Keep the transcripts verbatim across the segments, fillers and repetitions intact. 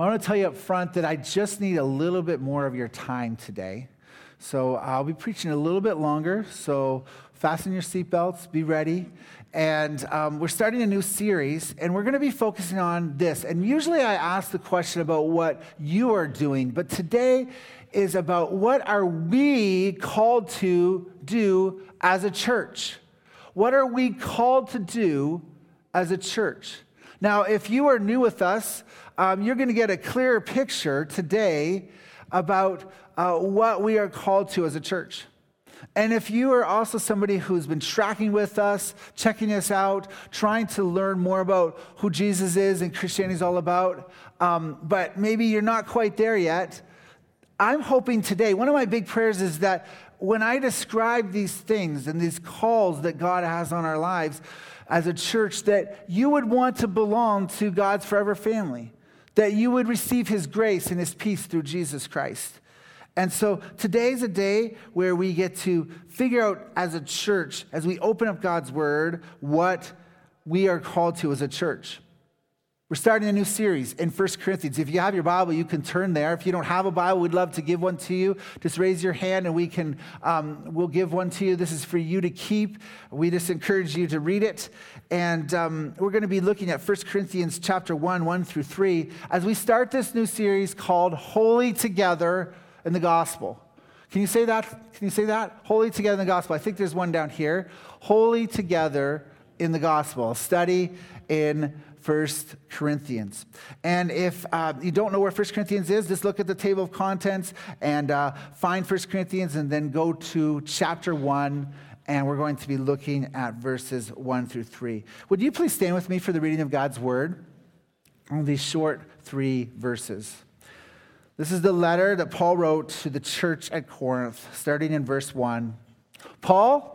I want to tell you up front that I just need a little bit more of your time today. So I'll be preaching a little bit longer, so fasten your seatbelts, be ready. And um, we're starting a new series, and we're going to be focusing on this. And usually I ask the question about what you are doing, but today is about what are we called to do as a church? What are we called to do as a church? Now, if you are new with us, um, you're going to get a clearer picture today about uh, what we are called to as a church. And if you are also somebody who's been tracking with us, checking us out, trying to learn more about who Jesus is and Christianity is all about, um, but maybe you're not quite there yet, I'm hoping today, one of my big prayers is that when I describe these things and these calls that God has on our lives as a church, that you would want to belong to God's forever family, that you would receive his grace and his peace through Jesus Christ. And so today's a day where we get to figure out as a church, as we open up God's word, what we are called to as a church. We're starting a new series in First Corinthians. If you have your Bible, you can turn there. If you don't have a Bible, we'd love to give one to you. Just raise your hand and we can, um, we'll give one to you. This is for you to keep. We just encourage you to read it. And um, we're going to be looking at First Corinthians chapter one, one through three, as we start this new series called Holy Together in the Gospel. Can you say that? Can you say that? Holy Together in the Gospel. I think there's one down here. Holy Together in the Gospel. Study in First Corinthians. And if uh, you don't know where First Corinthians is, just look at the table of contents and uh, find First Corinthians and then go to chapter one, and we're going to be looking at verses one through three. Would you please stand with me for the reading of God's word on these short three verses? This is the letter that Paul wrote to the church at Corinth, starting in verse one. Paul,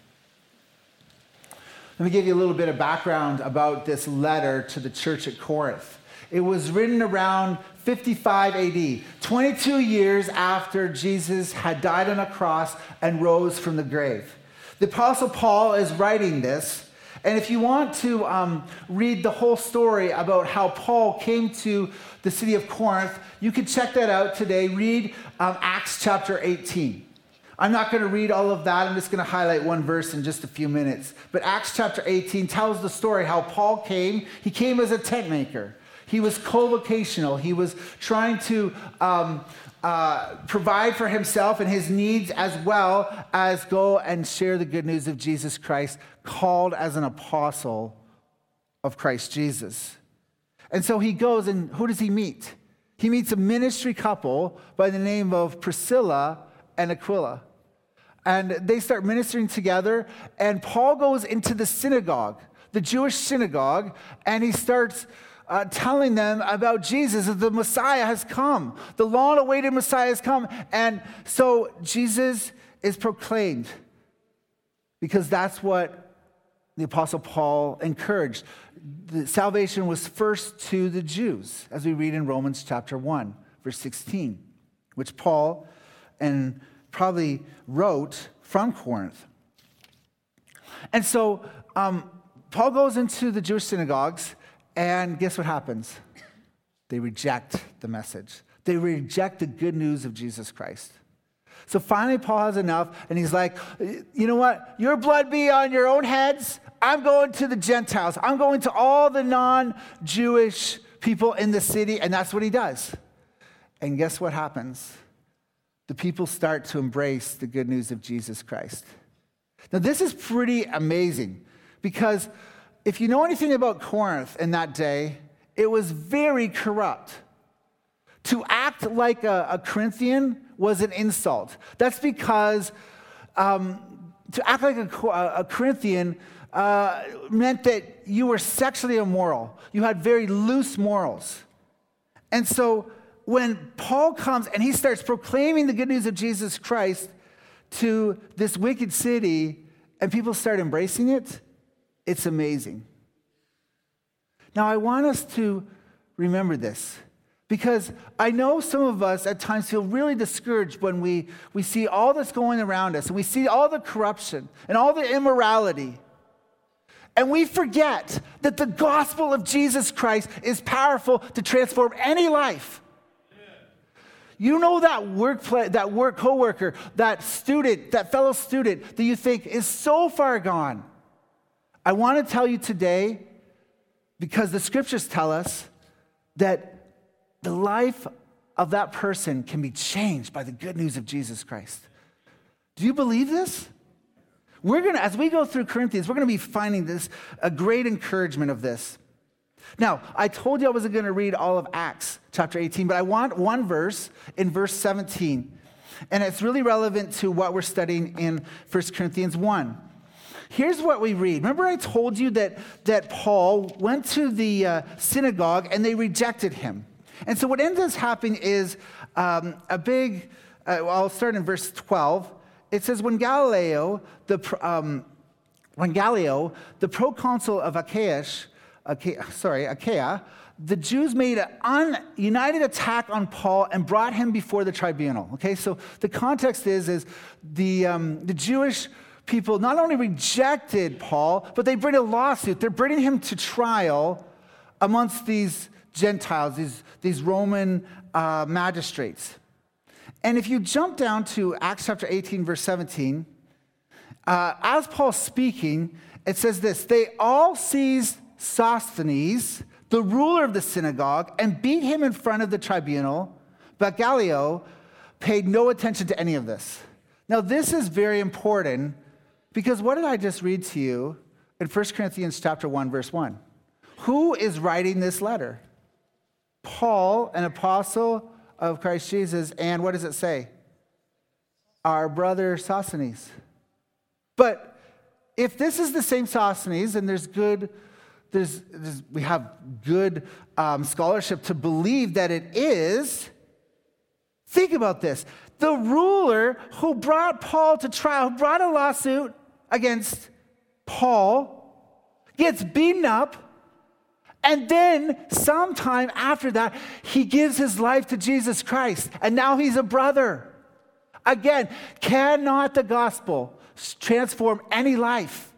Let me give you a little bit of background about this letter to the church at Corinth. It was written around fifty-five A D, twenty-two years after Jesus had died on a cross and rose from the grave. The Apostle Paul is writing this, and if you want to um, read the whole story about how Paul came to the city of Corinth, you can check that out today. Read um, Acts chapter eighteen. I'm not going to read all of that. I'm just going to highlight one verse in just a few minutes. But Acts chapter eighteen tells the story how Paul came. He came as a tent maker. He was co-vocational. He was trying to um, uh, provide for himself and his needs, as well as go and share the good news of Jesus Christ, called as an apostle of Christ Jesus. And so he goes, and who does he meet? He meets a ministry couple by the name of Priscilla and Aquila. And they start ministering together, and Paul goes into the synagogue, the Jewish synagogue, and he starts uh, telling them about Jesus, that the Messiah has come. The long-awaited Messiah has come. And so Jesus is proclaimed, because that's what the Apostle Paul encouraged. The salvation was first to the Jews, as we read in Romans chapter one, verse sixteen, which Paul and probably wrote from Corinth. And so um, Paul goes into the Jewish synagogues, and guess what happens? They reject the message. They reject the good news of Jesus Christ. So finally Paul has enough, and he's like, you know what? Your blood be on your own heads. I'm going to the Gentiles. I'm going to all the non-Jewish people in the city, and that's what he does. And guess what happens? The people start to embrace the good news of Jesus Christ. Now, this is pretty amazing, because if you know anything about Corinth in that day, it was very corrupt. To act like a, a Corinthian was an insult. That's because um, to act like a, a Corinthian uh, meant that you were sexually immoral. You had very loose morals. And so when Paul comes and he starts proclaiming the good news of Jesus Christ to this wicked city and people start embracing it, it's amazing. Now, I want us to remember this, because I know some of us at times feel really discouraged when we, we see all that's going around us and we see all the corruption and all the immorality. And we forget that the gospel of Jesus Christ is powerful to transform any life. You know that work, that work coworker, that student, that fellow student that you think is so far gone. I want to tell you today, because the scriptures tell us that the life of that person can be changed by the good news of Jesus Christ. Do you believe this? We're going to, as we go through Corinthians, we're going to be finding this, a great encouragement of this. Now, I told you I wasn't going to read all of Acts chapter eighteen, but I want one verse in verse seventeen. And it's really relevant to what we're studying in First Corinthians one. Here's what we read. Remember I told you that, that Paul went to the uh, synagogue and they rejected him. And so what ends up happening is um, a big, uh, well, I'll start in verse twelve. It says, when Gallio, the, um, when Gallio, the proconsul of Achaia, Achaia, sorry, Achaia, the Jews made an united attack on Paul and brought him before the tribunal. Okay, so the context is, is the um, the Jewish people not only rejected Paul, but they bring a lawsuit. They're bringing him to trial amongst these Gentiles, these, these Roman uh, magistrates. And if you jump down to Acts chapter eighteen, verse seventeen, uh, as Paul's speaking, it says this, they all seized Sosthenes, the ruler of the synagogue, and beat him in front of the tribunal, but Gallio paid no attention to any of this. Now, this is very important, because what did I just read to you in First Corinthians chapter one, verse one? Who is writing this letter? Paul, an apostle of Christ Jesus, and what does it say? Our brother Sosthenes. But if this is the same Sosthenes, and there's good... There's, there's, we have good um, scholarship to believe that it is. Think about this. The ruler who brought Paul to trial, who brought a lawsuit against Paul, gets beaten up, and then sometime after that, he gives his life to Jesus Christ, and now he's a brother. Again, cannot the gospel transform any life?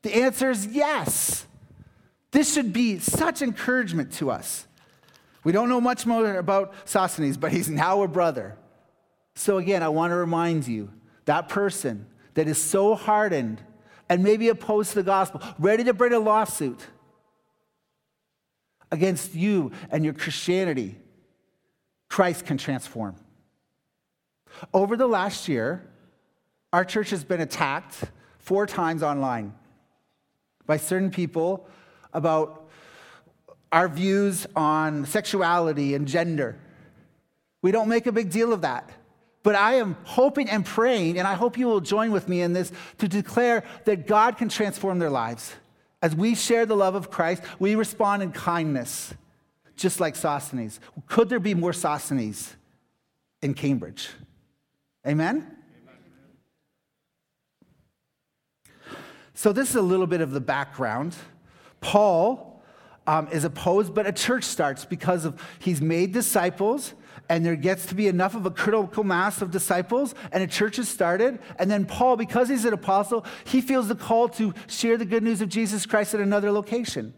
The answer is yes. This should be such encouragement to us. We don't know much more about Sosthenes, but he's now a brother. So again, I want to remind you, that person that is so hardened and maybe opposed to the gospel, ready to bring a lawsuit against you and your Christianity, Christ can transform. Over the last year, our church has been attacked four times online by certain people about our views on sexuality and gender. We don't make a big deal of that. But I am hoping and praying, and I hope you will join with me in this, to declare that God can transform their lives. As we share the love of Christ, we respond in kindness, just like Sosthenes. Could there be more Sosthenes in Cambridge? Amen? So this is a little bit of the background. Paul um, is opposed, but a church starts because of he's made disciples, and there gets to be enough of a critical mass of disciples, and a church is started. And then Paul, because he's an apostle, he feels the call to share the good news of Jesus Christ at another location.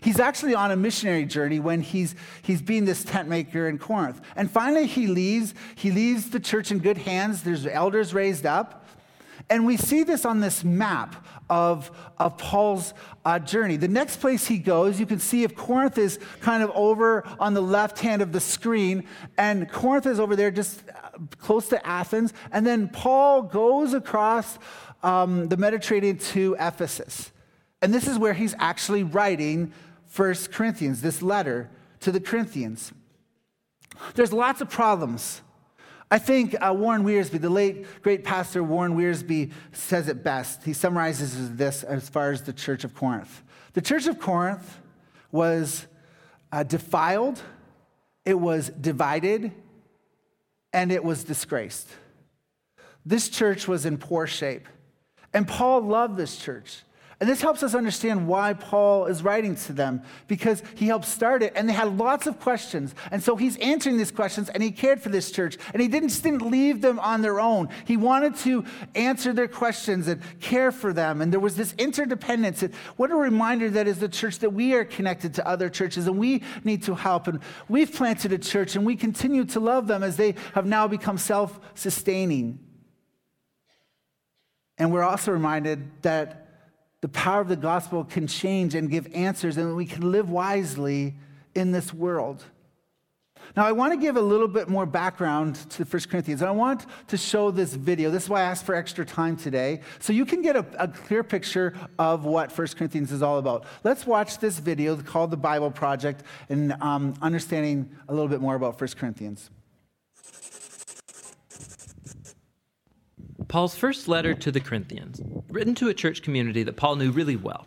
He's actually on a missionary journey when he's he's being this tent maker in Corinth. And finally he leaves. He leaves the church in good hands. There's elders raised up. And we see this on this map of, of Paul's uh, journey. The next place he goes, you can see if Corinth is kind of over on the left hand of the screen, and Corinth is over there just close to Athens. And then Paul goes across um, the Mediterranean to Ephesus. And this is where he's actually writing First Corinthians, this letter to the Corinthians. There's lots of problems. I think uh, Warren Wearsby, the late, great pastor Warren Wearsby, says it best. He summarizes this as far as the Church of Corinth. The Church of Corinth was uh, defiled it was divided, and it was disgraced. This church was in poor shape. And Paul loved this church. And this helps us understand why Paul is writing to them, because he helped start it, and they had lots of questions. And so he's answering these questions, and he cared for this church, and he didn't, just didn't leave them on their own. He wanted to answer their questions and care for them, and there was this interdependence. And what a reminder that is the church, that we are connected to other churches, and we need to help. And we've planted a church, and we continue to love them as they have now become self-sustaining. And we're also reminded that the power of the gospel can change and give answers, and we can live wisely in this world. Now, I want to give a little bit more background to First Corinthians. I want to show this video. This is why I asked for extra time today, so you can get a, a clear picture of what First Corinthians is all about. Let's watch this video called The Bible Project, and um, understanding a little bit more about First Corinthians. Paul's first letter to the Corinthians, written to a church community that Paul knew really well.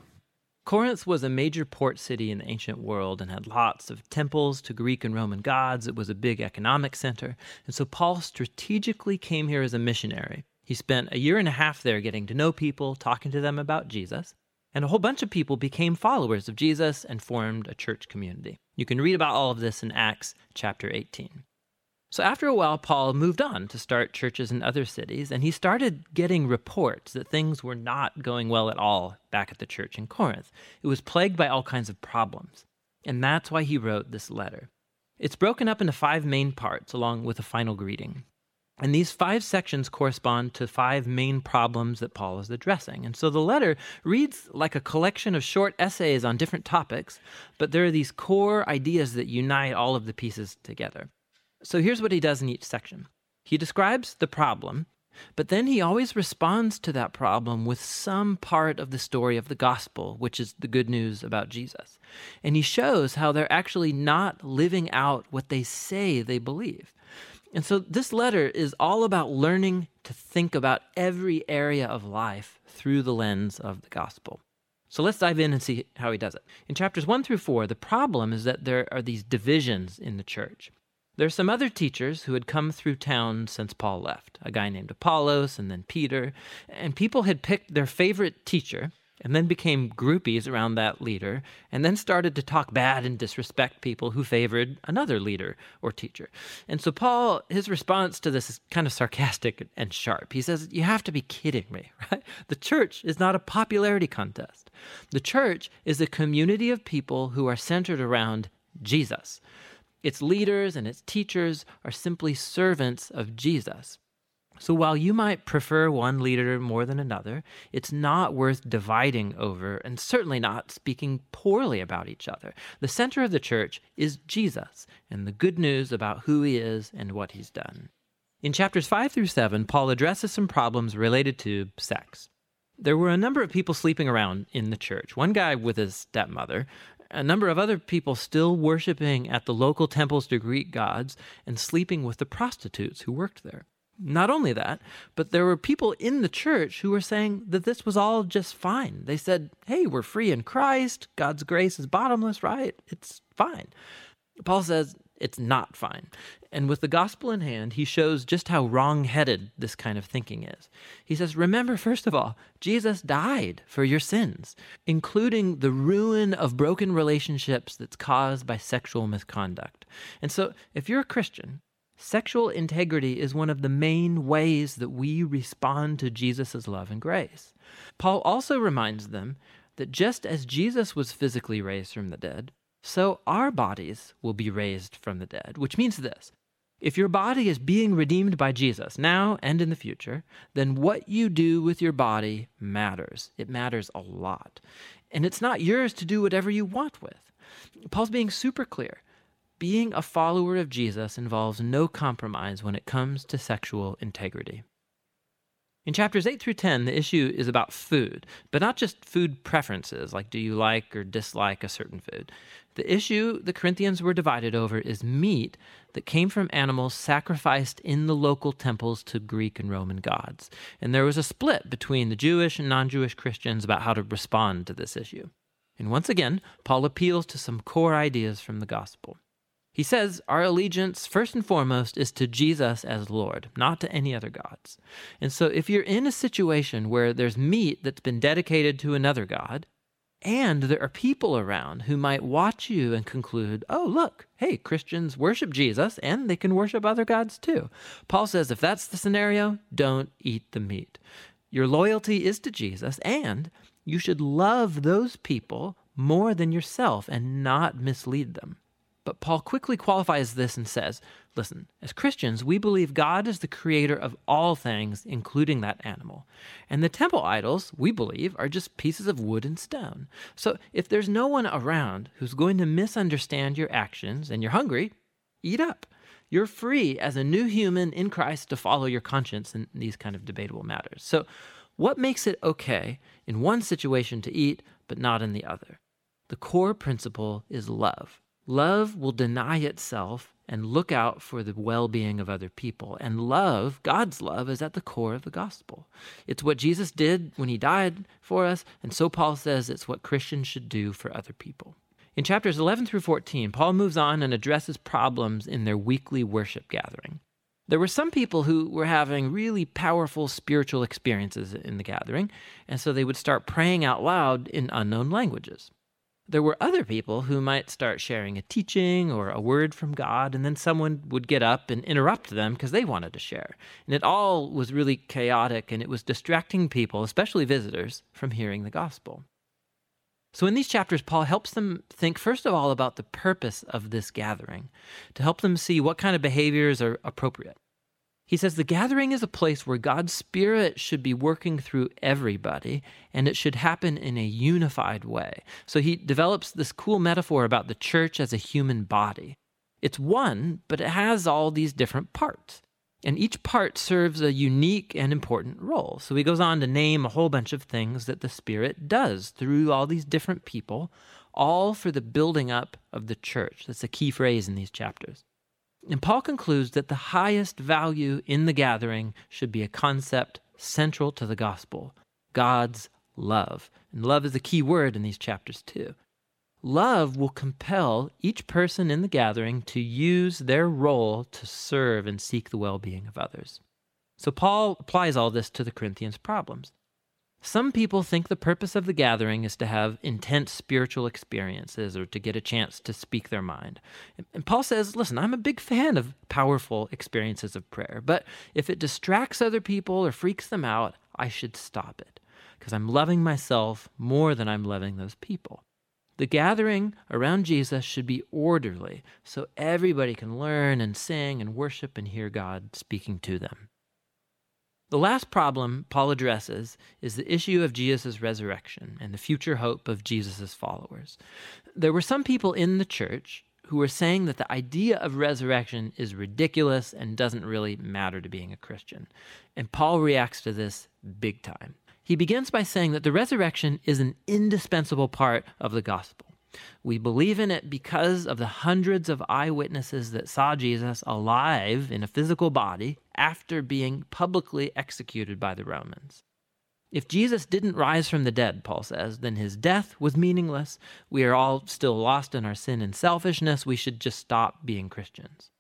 Corinth was a major port city in the ancient world and had lots of temples to Greek and Roman gods. It was a big economic center, and so Paul strategically came here as a missionary. He spent a year and a half there getting to know people, talking to them about Jesus, and a whole bunch of people became followers of Jesus and formed a church community. You can read about all of this in Acts chapter eighteen. So after a while, Paul moved on to start churches in other cities, and he started getting reports that things were not going well at all back at the church in Corinth. It was plagued by all kinds of problems, and that's why he wrote this letter. It's broken up into five main parts, along with a final greeting. And these five sections correspond to five main problems that Paul is addressing. And so the letter reads like a collection of short essays on different topics, but there are these core ideas that unite all of the pieces together. So here's what he does in each section. He describes the problem, but then he always responds to that problem with some part of the story of the gospel, which is the good news about Jesus. And he shows how they're actually not living out what they say they believe. And so this letter is all about learning to think about every area of life through the lens of the gospel. So let's dive in and see how he does it. In chapters one through four, the problem is that there are these divisions in the church. There are some other teachers who had come through town since Paul left, a guy named Apollos and then Peter, and people had picked their favorite teacher and then became groupies around that leader and then started to talk bad and disrespect people who favored another leader or teacher. And so Paul, his response to this is kind of sarcastic and sharp. He says, you have to be kidding me, right? The church is not a popularity contest. The church is a community of people who are centered around Jesus. Its leaders and its teachers are simply servants of Jesus. So while you might prefer one leader more than another, it's not worth dividing over, and certainly not speaking poorly about each other. The center of the church is Jesus and the good news about who he is and what he's done. In chapters five through seven, Paul addresses some problems related to sex. There were a number of people sleeping around in the church, one guy with his stepmother, a number of other people still worshiping at the local temples to Greek gods and sleeping with the prostitutes who worked there. Not only that, but there were people in the church who were saying that this was all just fine. They said, hey, we're free in Christ. God's grace is bottomless, right? It's fine. Paul says it's not fine. And with the gospel in hand, he shows just how wrong-headed this kind of thinking is. He says, remember, first of all, Jesus died for your sins, including the ruin of broken relationships that's caused by sexual misconduct. And so if you're a Christian, sexual integrity is one of the main ways that we respond to Jesus' love and grace. Paul also reminds them that just as Jesus was physically raised from the dead, so our bodies will be raised from the dead, which means this. If your body is being redeemed by Jesus now and in the future, then what you do with your body matters. It matters a lot. And it's not yours to do whatever you want with. Paul's being super clear. Being a follower of Jesus involves no compromise when it comes to sexual integrity. In chapters eight through ten, the issue is about food, but not just food preferences, like do you like or dislike a certain food. The issue the Corinthians were divided over is meat that came from animals sacrificed in the local temples to Greek and Roman gods. And there was a split between the Jewish and non-Jewish Christians about how to respond to this issue. And once again, Paul appeals to some core ideas from the gospel. He says our allegiance, first and foremost, is to Jesus as Lord, not to any other gods. And so if you're in a situation where there's meat that's been dedicated to another god, and there are people around who might watch you and conclude, oh, look, hey, Christians worship Jesus, and they can worship other gods too. Paul says if that's the scenario, don't eat the meat. Your loyalty is to Jesus, and you should love those people more than yourself and not mislead them. But Paul quickly qualifies this and says, listen, as Christians, we believe God is the creator of all things, including that animal. And the temple idols, we believe, are just pieces of wood and stone. So if there's no one around who's going to misunderstand your actions and you're hungry, eat up. You're free as a new human in Christ to follow your conscience in these kind of debatable matters. So what makes it okay in one situation to eat, but not in the other? The core principle is love. Love will deny itself and look out for the well-being of other people. And love, God's love, is at the core of the gospel. It's what Jesus did when he died for us, and so Paul says it's what Christians should do for other people. In chapters eleven through fourteen, Paul moves on and addresses problems in their weekly worship gathering. There were some people who were having really powerful spiritual experiences in the gathering, and so they would start praying out loud in unknown languages. There were other people who might start sharing a teaching or a word from God, and then someone would get up and interrupt them because they wanted to share. And it all was really chaotic, and it was distracting people, especially visitors, from hearing the gospel. So in these chapters, Paul helps them think, first of all, about the purpose of this gathering, to help them see what kind of behaviors are appropriate. He says the gathering is a place where God's Spirit should be working through everybody, and it should happen in a unified way. So he develops this cool metaphor about the church as a human body. It's one, but it has all these different parts, and each part serves a unique and important role. So he goes on to name a whole bunch of things that the Spirit does through all these different people, all for the building up of the church. That's a key phrase in these chapters. And Paul concludes that the highest value in the gathering should be a concept central to the gospel, God's love. And love is a key word in these chapters too. Love will compel each person in the gathering to use their role to serve and seek the well-being of others. So Paul applies all this to the Corinthians' problems. Some people think the purpose of the gathering is to have intense spiritual experiences or to get a chance to speak their mind. And Paul says, listen, I'm a big fan of powerful experiences of prayer, but if it distracts other people or freaks them out, I should stop it because I'm loving myself more than I'm loving those people. The gathering around Jesus should be orderly so everybody can learn and sing and worship and hear God speaking to them. The last problem Paul addresses is the issue of Jesus' resurrection and the future hope of Jesus' followers. There were some people in the church who were saying that the idea of resurrection is ridiculous and doesn't really matter to being a Christian. And Paul reacts to this big time. He begins by saying that the resurrection is an indispensable part of the gospel. We believe in it because of the hundreds of eyewitnesses that saw Jesus alive in a physical body after being publicly executed by the Romans. If Jesus didn't rise from the dead, Paul says, then his death was meaningless. We are all still lost in our sin and selfishness. We should just stop being Christians.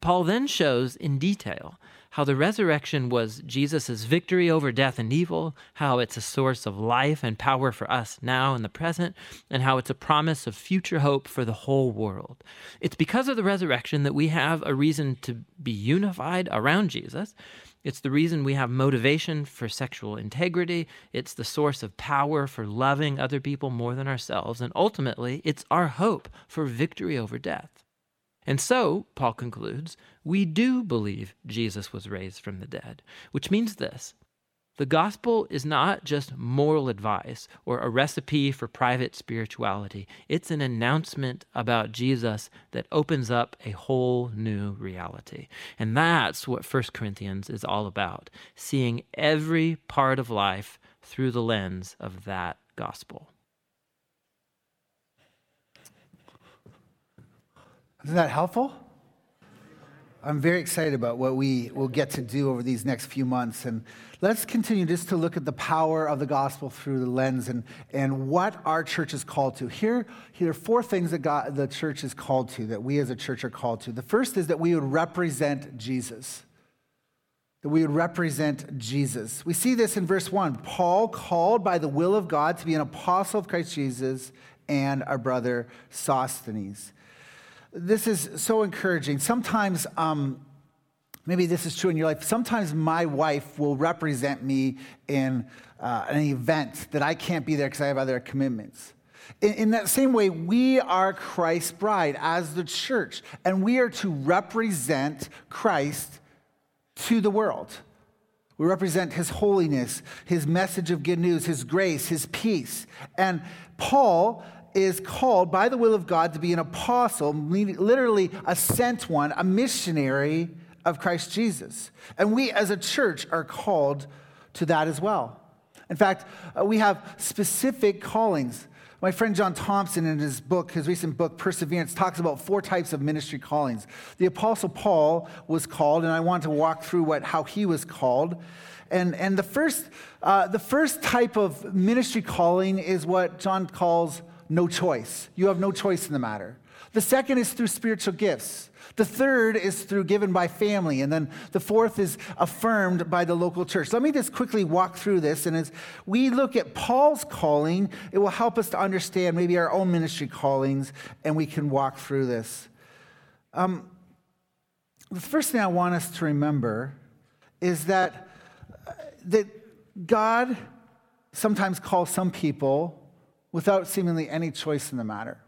Paul then shows in detail how the resurrection was Jesus' victory over death and evil, how it's a source of life and power for us now in the present, and how it's a promise of future hope for the whole world. It's because of the resurrection that we have a reason to be unified around Jesus. It's the reason we have motivation for sexual integrity. It's the source of power for loving other people more than ourselves. And ultimately, it's our hope for victory over death. And so, Paul concludes, we do believe Jesus was raised from the dead, which means this. The gospel is not just moral advice or a recipe for private spirituality. It's an announcement about Jesus that opens up a whole new reality. And that's what First Corinthians is all about, seeing every part of life through the lens of that gospel. Isn't that helpful? I'm very excited about what we will get to do over these next few months. And let's continue just to look at the power of the gospel through the lens and, and what our church is called to. Here, here are four things that God, the church is called to, that we as a church are called to. The first is that we would represent Jesus. That we would represent Jesus. We see this in verse one. Paul, called by the will of God to be an apostle of Christ Jesus, and our brother Sosthenes. This is so encouraging. Sometimes, um, maybe this is true in your life, sometimes my wife will represent me in uh, an event that I can't be there because I have other commitments. In, in that same way, we are Christ's bride as the church, and we are to represent Christ to the world. We represent his holiness, his message of good news, his grace, his peace. And Paul is called by the will of God to be an apostle, literally a sent one, a missionary of Christ Jesus. And we as a church are called to that as well. In fact, we have specific callings. My friend John Thompson in his book, his recent book, Perseverance, talks about four types of ministry callings. The Apostle Paul was called, and I want to walk through what how he was called. And, and the first uh, the first type of ministry calling is what John calls no choice. You have no choice in the matter. The second is through spiritual gifts. The third is through given by family. And then the fourth is affirmed by the local church. Let me just quickly walk through this. And as we look at Paul's calling, it will help us to understand maybe our own ministry callings, and we can walk through this. Um, the first thing I want us to remember is that, uh, that God sometimes calls some people without seemingly any choice in the matter.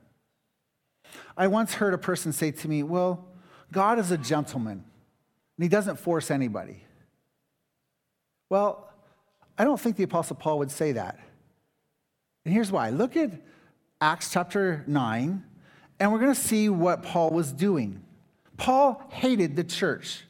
I once heard a person say to me, well, God is a gentleman, and he doesn't force anybody. Well, I don't think the Apostle Paul would say that. And here's why. Look at Acts chapter nine, and we're going to see what Paul was doing. Paul hated the church.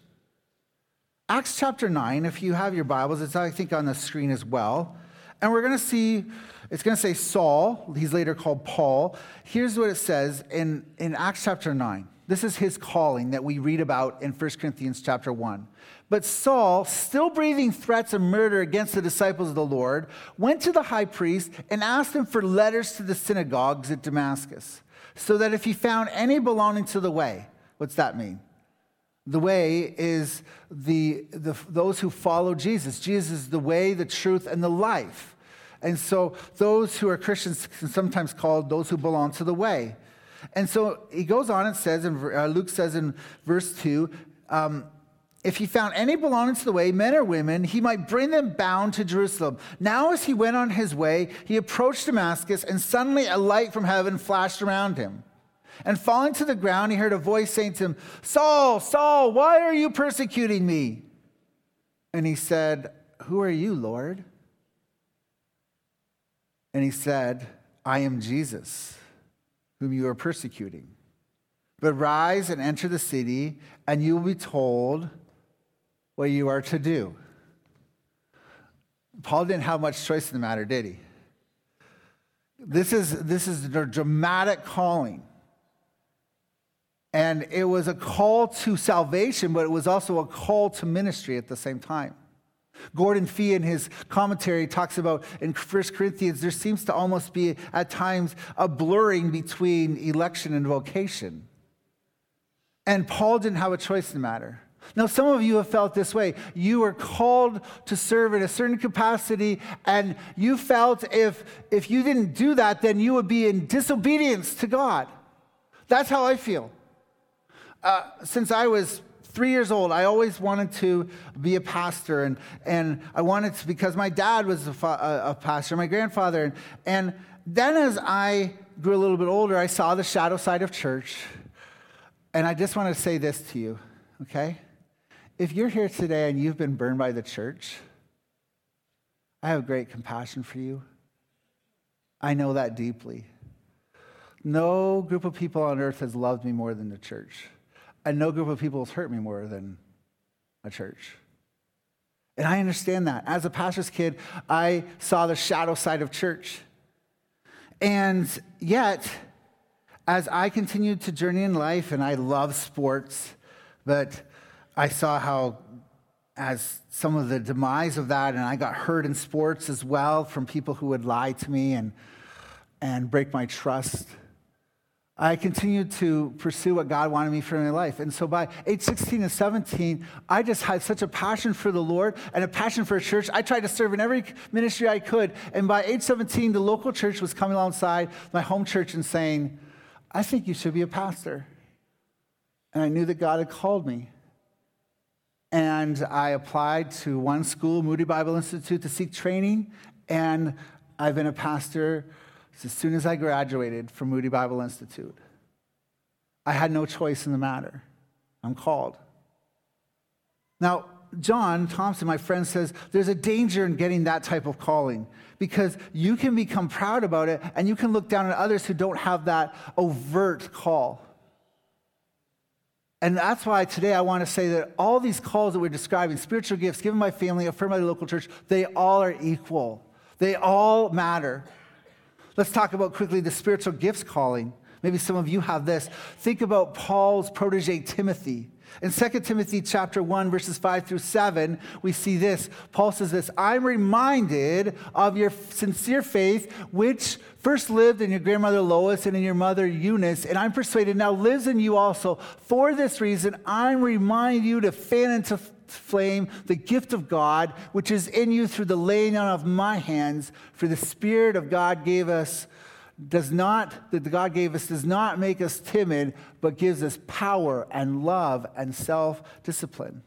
Acts chapter nine, if you have your Bibles, it's I think on the screen as well. And we're going to see, it's going to say Saul, he's later called Paul. Here's what it says in, in Acts chapter nine. This is his calling that we read about in First Corinthians chapter one. But Saul, still breathing threats and murder against the disciples of the Lord, went to the high priest and asked him for letters to the synagogues at Damascus, so that if he found any belonging to the way, what's that mean? The way is the, the those who follow Jesus. Jesus is the way, the truth, and the life. And so those who are Christians are sometimes called those who belong to the way. And so he goes on and says, and Luke says in verse two, um, if he found any belonging to the way, men or women, he might bring them bound to Jerusalem. Now as he went on his way, he approached Damascus, and suddenly a light from heaven flashed around him. And falling to the ground, he heard a voice saying to him, Saul, Saul, why are you persecuting me? And he said, who are you, Lord? And he said, I am Jesus, whom you are persecuting. But rise and enter the city, and you will be told what you are to do. Paul didn't have much choice in the matter, did he? This is, this is a dramatic calling. And it was a call to salvation, but it was also a call to ministry at the same time. Gordon Fee in his commentary talks about in First Corinthians, there seems to almost be at times a blurring between election and vocation. And Paul didn't have a choice in the matter. Now, some of you have felt this way. You were called to serve in a certain capacity, and you felt if, if you didn't do that, then you would be in disobedience to God. That's how I feel. Uh, since I was three years old, I always wanted to be a pastor, and, and I wanted to because my dad was a, fa- a pastor, my grandfather. And, and then as I grew a little bit older, I saw the shadow side of church, and I just want to say this to you, okay? If you're here today and you've been burned by the church, I have great compassion for you. I know that deeply. No group of people on earth has loved me more than the church. And no group of people has hurt me more than a church. And I understand that. As a pastor's kid, I saw the shadow side of church. And yet, as I continued to journey in life, and I love sports, But I saw how, as some of the demise of that, and I got hurt in sports as well from people who would lie to me and and break my trust, I continued to pursue what God wanted me for my life. And so by age sixteen and seventeen, I just had such a passion for the Lord and a passion for a church. I tried to serve in every ministry I could. And by age seventeen, the local church was coming alongside my home church and saying, I think you should be a pastor. And I knew that God had called me. And I applied to one school, Moody Bible Institute, to seek training. And I've been a pastor as soon as I graduated from Moody Bible Institute. I had no choice in the matter. I'm called. Now, John Thompson, my friend, says there's a danger in getting that type of calling because you can become proud about it and you can look down at others who don't have that overt call. And that's why today I want to say that all these calls that we're describing, spiritual gifts given by family, affirmed by the local church, they all are equal. They all matter. Let's talk about quickly the spiritual gifts calling. Maybe some of you have this. Think about Paul's protege, Timothy. In Second Timothy chapter one, verses five through seven, we see this. Paul says this, I'm reminded of your sincere faith, which first lived in your grandmother Lois and in your mother Eunice, and I'm persuaded now lives in you also. For this reason, I remind you to fan into flame the gift of God, which is in you through the laying on of my hands, for the Spirit of God gave us does not, that God gave us does not make us timid, but gives us power and love and self-discipline.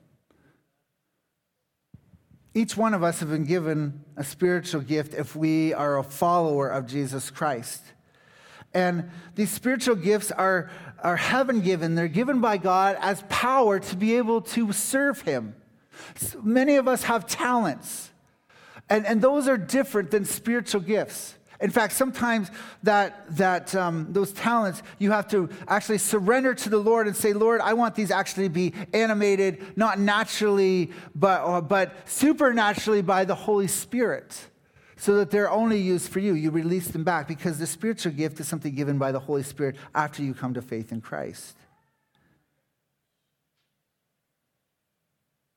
Each one of us have been given a spiritual gift if we are a follower of Jesus Christ. And these spiritual gifts are, are heaven-given. They're given by God as power to be able to serve him. So many of us have talents, and, and those are different than spiritual gifts. In fact, sometimes that that um, those talents, you have to actually surrender to the Lord and say, Lord, I want these actually to be animated, not naturally, but, uh, but supernaturally by the Holy Spirit, so that they're only used for you. You release them back because the spiritual gift is something given by the Holy Spirit after you come to faith in Christ.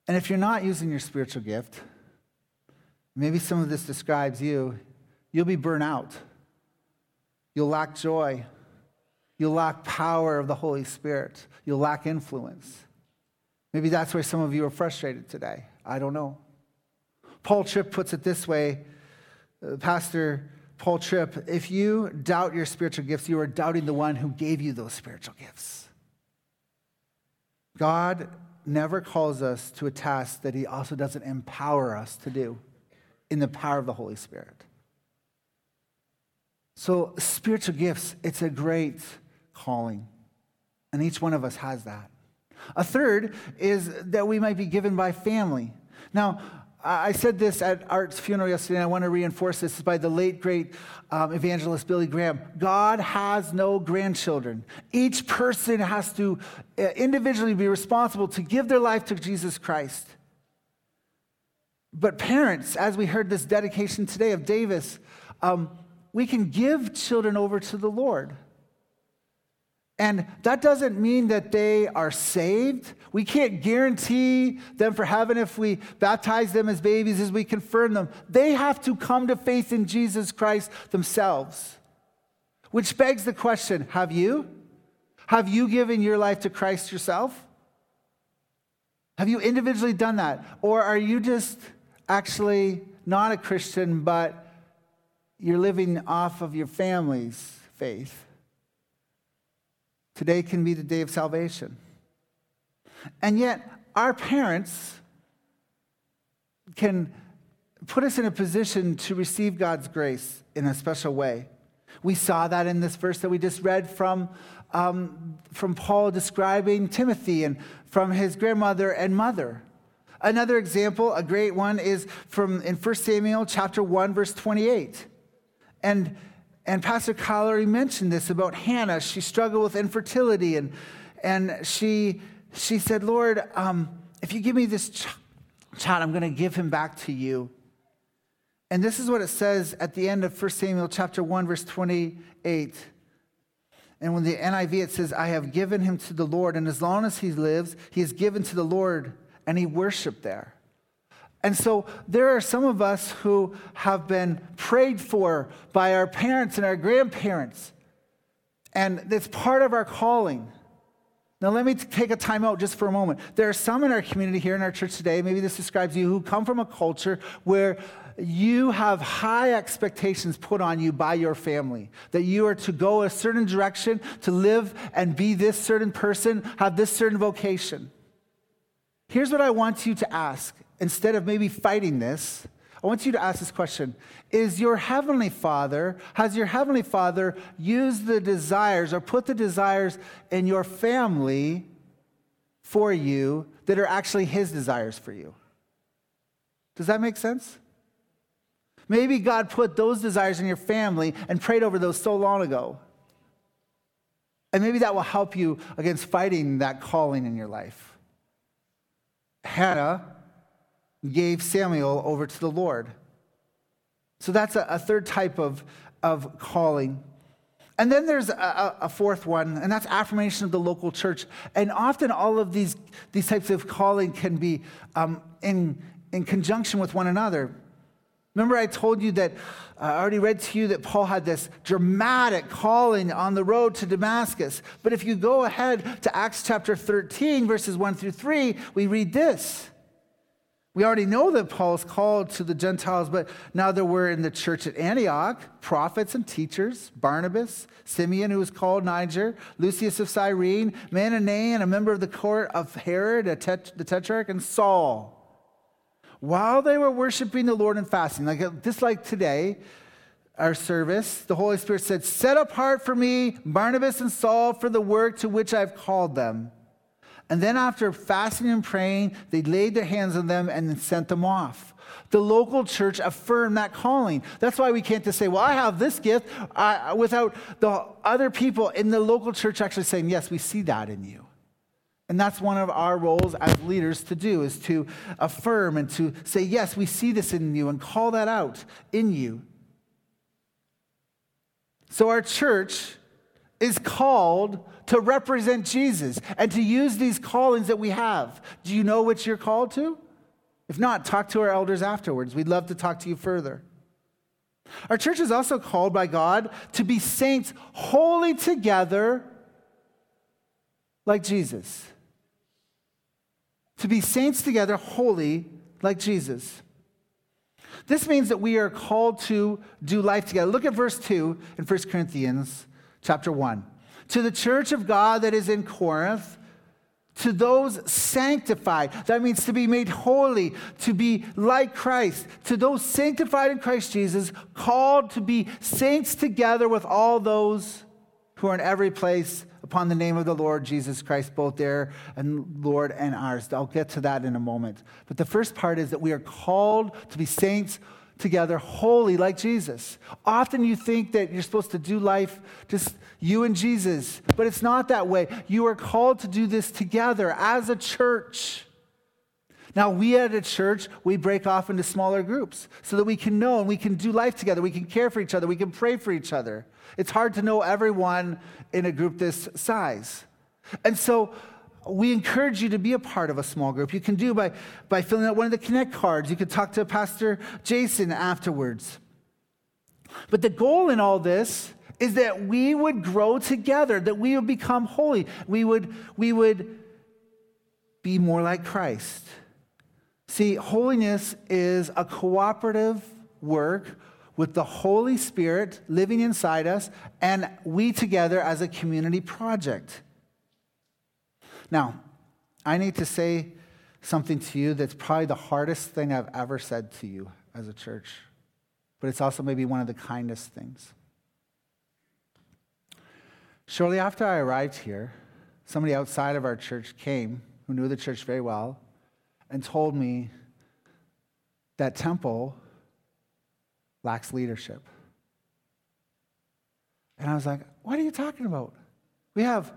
And if you're not using your spiritual gift, maybe some of this describes you, you'll be burnt out. You'll lack joy. You'll lack power of the Holy Spirit. You'll lack influence. Maybe that's where some of you are frustrated today. I don't know. Paul Tripp puts it this way. Pastor Paul Tripp, if you doubt your spiritual gifts, you are doubting the one who gave you those spiritual gifts. God never calls us to a task that he also doesn't empower us to do in the power of the Holy Spirit. So spiritual gifts, it's a great calling. And each one of us has that. A third is that we might be given by family. Now, I said this at Art's funeral yesterday, and I want to reinforce this. It's by the late, great um, evangelist Billy Graham. God has no grandchildren. Each person has to individually be responsible to give their life to Jesus Christ. But parents, as we heard this dedication today of Davis, um, we can give children over to the Lord. And that doesn't mean that they are saved. We can't guarantee them for heaven if we baptize them as babies, as we confirm them. They have to come to faith in Jesus Christ themselves. Which begs the question, have you? Have you given your life to Christ yourself? Have you individually done that? Or are you just actually not a Christian, but you're living off of your family's faith? Today can be the day of salvation. And yet, our parents can put us in a position to receive God's grace in a special way. We saw that in this verse that we just read from, um, from Paul describing Timothy and from his grandmother and mother. Another example, a great one, is from in First Samuel chapter one, verse twenty-eight. And and Pastor Collery mentioned this about Hannah. She struggled with infertility, and and she she said, Lord, um, if you give me this ch- child, I'm going to give him back to you. And this is what it says at the end of First Samuel chapter one, verse twenty-eight. And when the N I V, it says, I have given him to the Lord. And as long as he lives, he is given to the Lord, and he worshiped there. And so there are some of us who have been prayed for by our parents and our grandparents. And it's part of our calling. Now let me take a time out just for a moment. There are some in our community here in our church today, maybe this describes you, who come from a culture where you have high expectations put on you by your family, that you are to go a certain direction, to live and be this certain person, have this certain vocation. Here's what I want you to ask. Instead of maybe fighting this, I want you to ask this question. Is your Heavenly Father, has your Heavenly Father used the desires or put the desires in your family for you that are actually His desires for you? Does that make sense? Maybe God put those desires in your family and prayed over those so long ago. And maybe that will help you against fighting that calling in your life. Hannah gave Samuel over to the Lord. So that's a, a third type of, of calling. And then there's a, a fourth one, and that's affirmation of the local church. And often all of these, these types of calling can be um, in, in conjunction with one another. Remember I told you that, uh, I already read to you that Paul had this dramatic calling on the road to Damascus. But if you go ahead to Acts chapter thirteen, verses one through three, we read this. We already know that Paul's called to the Gentiles, but now there were in the church at Antioch prophets and teachers, Barnabas, Simeon, who was called Niger, Lucius of Cyrene, Manaen, a member of the court of Herod, a tet- the tetrarch, and Saul. While they were worshiping the Lord and fasting, like just like today, our service, the Holy Spirit said, set apart for me Barnabas and Saul for the work to which I've called them. And then after fasting and praying, they laid their hands on them and then sent them off. The local church affirmed that calling. That's why we can't just say, well, I have this gift, uh, without the other people in the local church actually saying, yes, we see that in you. And that's one of our roles as leaders to do, is to affirm and to say, yes, we see this in you, and call that out in you. So our church is called to represent Jesus and to use these callings that we have. Do you know what you're called to? If not, talk to our elders afterwards. We'd love to talk to you further. Our church is also called by God to be saints wholly together like Jesus. To be saints together wholly like Jesus. This means that we are called to do life together. Look at verse two in First Corinthians chapter one. To the church of God that is in Corinth, to those sanctified, that means to be made holy, to be like Christ, to those sanctified in Christ Jesus, called to be saints together with all those who are in every place upon the name of the Lord Jesus Christ, both their and Lord and ours. I'll get to that in a moment. But the first part is that we are called to be saints together, holy like Jesus. Often you think that you're supposed to do life just you and Jesus, but it's not that way. You are called to do this together as a church. Now, we at a church, we break off into smaller groups so that we can know and we can do life together. We can care for each other. We can pray for each other. It's hard to know everyone in a group this size. And so we encourage you to be a part of a small group. You can do by, by filling out one of the Connect cards. You can talk to Pastor Jason afterwards. But the goal in all this is that we would grow together, that we would become holy. We would, we would be more like Christ. See, holiness is a cooperative work with the Holy Spirit living inside us, and we together as a community project. Now, I need to say something to you that's probably the hardest thing I've ever said to you as a church, but it's also maybe one of the kindest things. Shortly after I arrived here, somebody outside of our church came who knew the church very well and told me that Temple lacks leadership. And I was like, what are you talking about? We have...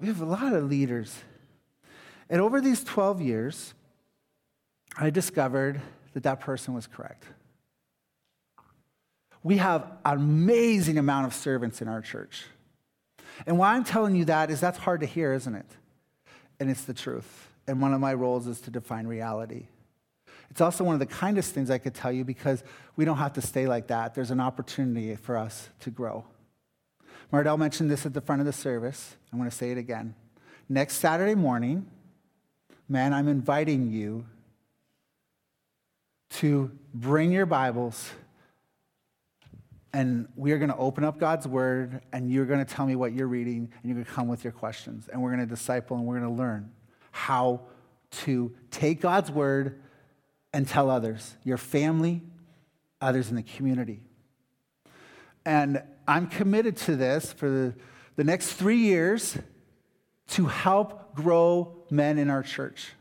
We have a lot of leaders. And over these twelve years, I discovered that that person was correct. We have an amazing amount of servants in our church. And why I'm telling you that is that's hard to hear, isn't it? And it's the truth. And one of my roles is to define reality. It's also one of the kindest things I could tell you because we don't have to stay like that. There's an opportunity for us to grow. Mardell mentioned this at the front of the service. I'm going to say it again. Next Saturday morning, man, I'm inviting you to bring your Bibles, and we are going to open up God's Word, and you're going to tell me what you're reading, and you're going to come with your questions, and we're going to disciple, and we're going to learn how to take God's Word and tell others, your family, others in the community. And I'm committed to this for the, the next three years to help grow men in our church.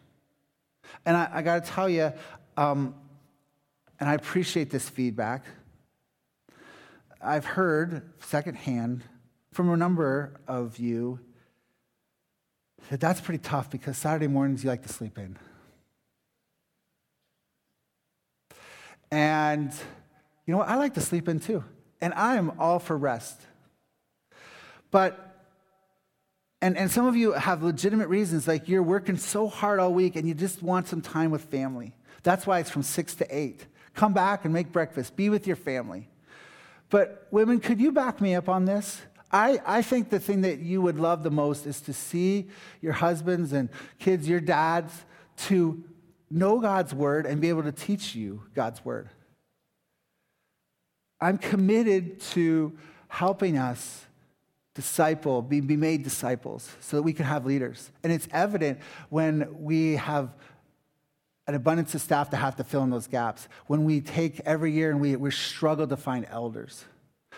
And I, I got to tell you, um, and I appreciate this feedback, I've heard secondhand from a number of you that that's pretty tough because Saturday mornings you like to sleep in. And you know what? I like to sleep in too. And I am all for rest. But, and, and some of you have legitimate reasons, like you're working so hard all week and you just want some time with family. That's why it's from six to eight. Come back and make breakfast. Be with your family. But women, could you back me up on this? I, I think the thing that you would love the most is to see your husbands and kids, your dads, to know God's word and be able to teach you God's word. I'm committed to helping us disciple, be, be made disciples so that we can have leaders. And it's evident when we have an abundance of staff to have to fill in those gaps. When we take every year and we, we struggle to find elders.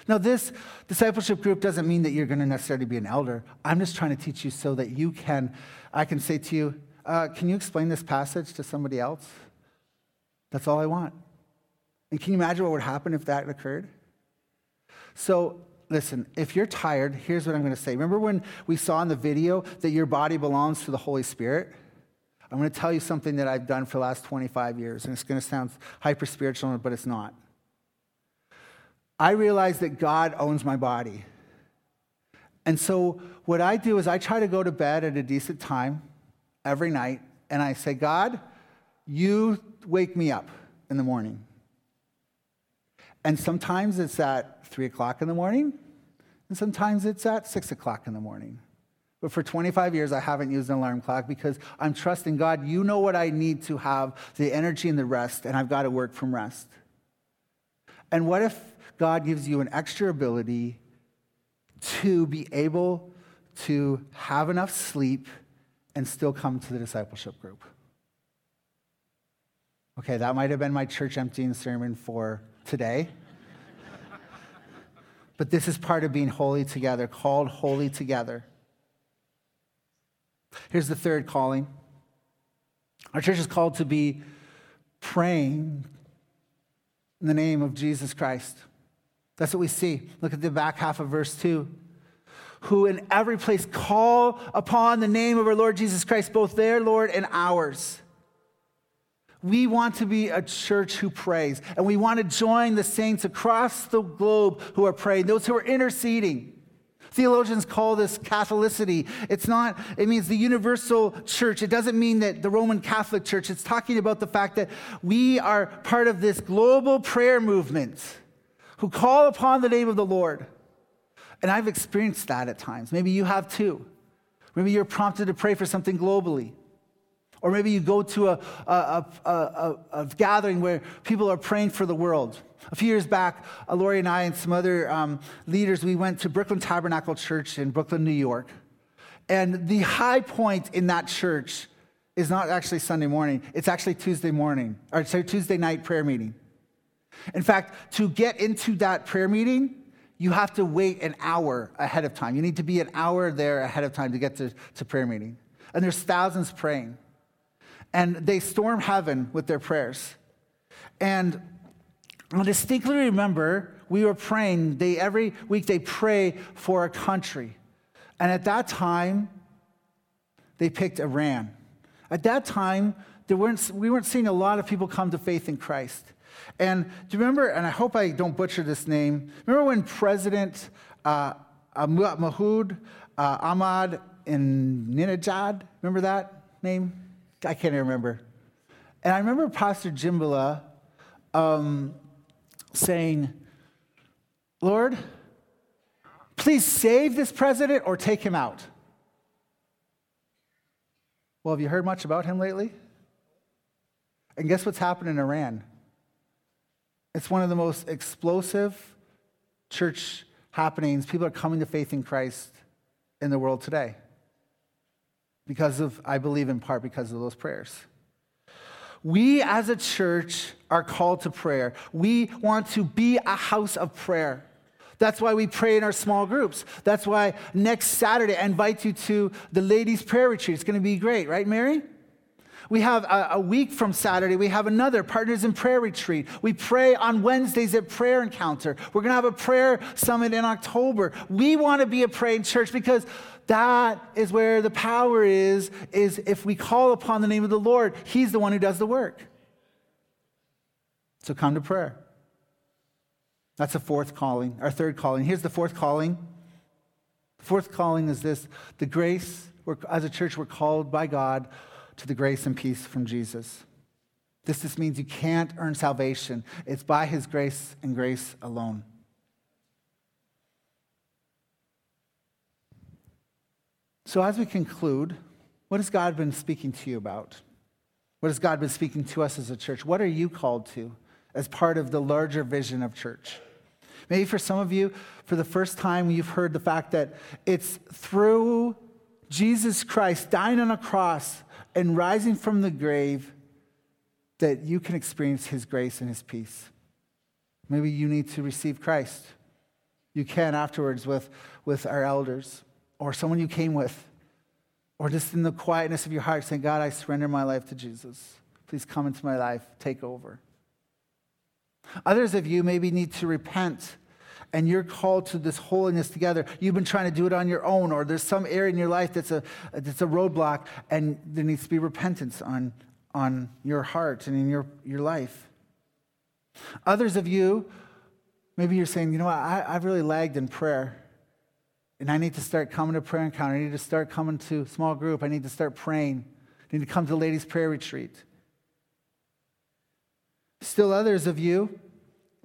Now, this discipleship group doesn't mean that you're going to necessarily be an elder. I'm just trying to teach you so that you can, I can say to you, uh, can you explain this passage to somebody else? That's all I want. And can you imagine what would happen if that occurred? So, listen, if you're tired, here's what I'm going to say. Remember when we saw in the video that your body belongs to the Holy Spirit? I'm going to tell you something that I've done for the last twenty-five years, and it's going to sound hyper-spiritual, but it's not. I realize that God owns my body. And so what I do is I try to go to bed at a decent time every night, and I say, God, you wake me up in the morning. And sometimes it's at three o'clock in the morning, and sometimes it's at six o'clock in the morning. But for twenty-five years, I haven't used an alarm clock because I'm trusting God. You know what I need to have the energy and the rest, and I've got to work from rest. And what if God gives you an extra ability to be able to have enough sleep and still come to the discipleship group? Okay, that might have been my church emptying sermon for today. But this is part of being holy together, called holy together. Here's the third calling. Our church is called to be praying in the name of Jesus Christ. That's what we see. Look at the back half of verse two. Who in every place call upon the name of our Lord Jesus Christ, both their Lord and ours. We want to be a church who prays, and we want to join the saints across the globe who are praying, those who are interceding. Theologians call this Catholicity. It's not, it means the universal church. It doesn't mean that the Roman Catholic Church. It's talking about the fact that we are part of this global prayer movement who call upon the name of the Lord. And I've experienced that at times. Maybe you have too. Maybe you're prompted to pray for something globally. Or maybe you go to a, a, a, a, a gathering where people are praying for the world. A few years back, Lori and I and some other um, leaders, we went to Brooklyn Tabernacle Church in Brooklyn, New York. And the high point in that church is not actually Sunday morning. It's actually Tuesday morning, or sorry, Tuesday night prayer meeting. In fact, to get into that prayer meeting, you have to wait an hour ahead of time. You need to be an hour there ahead of time to get to, to prayer meeting. And there's thousands praying. And they storm heaven with their prayers. And I distinctly remember we were praying. They every week they pray for a country. And at that time, they picked Iran. At that time, there weren't, we weren't seeing a lot of people come to faith in Christ. And do you remember, and I hope I don't butcher this name, remember when President uh, Mahmoud Ahmadinejad. Remember that name? I can't even remember. And I remember Pastor Cymbala um, saying, Lord, please save this president or take him out. Well, have you heard much about him lately? And guess what's happened in Iran? It's one of the most explosive church happenings. People are coming to faith in Christ in the world today. Because of, I believe in part because of those prayers. We as a church are called to prayer. We want to be a house of prayer. That's why we pray in our small groups. That's why next Saturday I invite you to the ladies' prayer retreat. It's going to be great, right, Mary? We have a, a week from Saturday, we have another Partners in Prayer retreat. We pray on Wednesdays at Prayer Encounter. We're going to have a prayer summit in October. We want to be a praying church because that is where the power is, is if we call upon the name of the Lord, he's the one who does the work. So come to prayer. That's a fourth calling, our third calling. Here's the fourth calling. The fourth calling is this, the grace, we're, as a church, we're called by God to the grace and peace from Jesus. This just means you can't earn salvation. It's by his grace and grace alone. So as we conclude, what has God been speaking to you about? What has God been speaking to us as a church? What are you called to as part of the larger vision of church? Maybe for some of you, for the first time, you've heard the fact that it's through Jesus Christ dying on a cross and rising from the grave that you can experience his grace and his peace. Maybe you need to receive Christ. You can afterwards with, with our elders or someone you came with or just in the quietness of your heart saying, God, I surrender my life to Jesus. Please come into my life, take over. Others of you maybe need to repent and you're called to this holiness together. You've been trying to do it on your own, or there's some area in your life that's a that's a roadblock, and there needs to be repentance on, on your heart and in your, your life. Others of you, maybe you're saying, you know what, I, I've really lagged in prayer, and I need to start coming to prayer encounter. I need to start coming to small group. I need to start praying. I need to come to ladies' prayer retreat. Still others of you,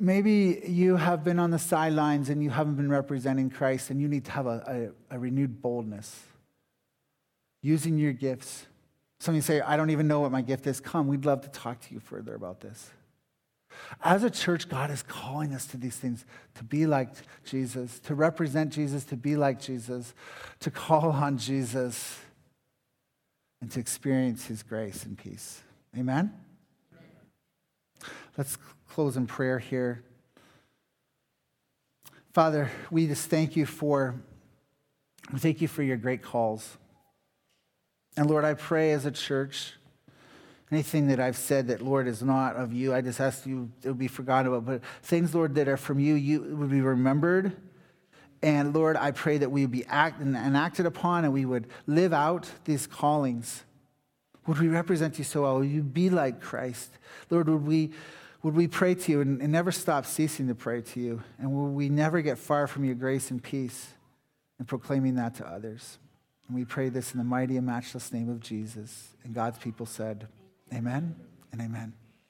maybe you have been on the sidelines and you haven't been representing Christ and you need to have a, a, a renewed boldness. Using your gifts. Some of you say, I don't even know what my gift is. Come, we'd love to talk to you further about this. As a church, God is calling us to these things, to be like Jesus, to represent Jesus, to be like Jesus, to call on Jesus, and to experience his grace and peace. Amen? Let's close in prayer here. Father, we just thank you for, we thank you for your great calls. And Lord, I pray as a church, anything that I've said that, Lord, is not of you, I just ask you, it would be forgotten about. But things, Lord, that are from you, you would be remembered. And Lord, I pray that we would be act, enacted upon and we would live out these callings. Would we represent you so well? Would you be like Christ? Lord, would we Would we pray to you and, and never stop ceasing to pray to you? And will we never get far from your grace and peace and proclaiming that to others? And we pray this in the mighty and matchless name of Jesus. And God's people said, amen and amen.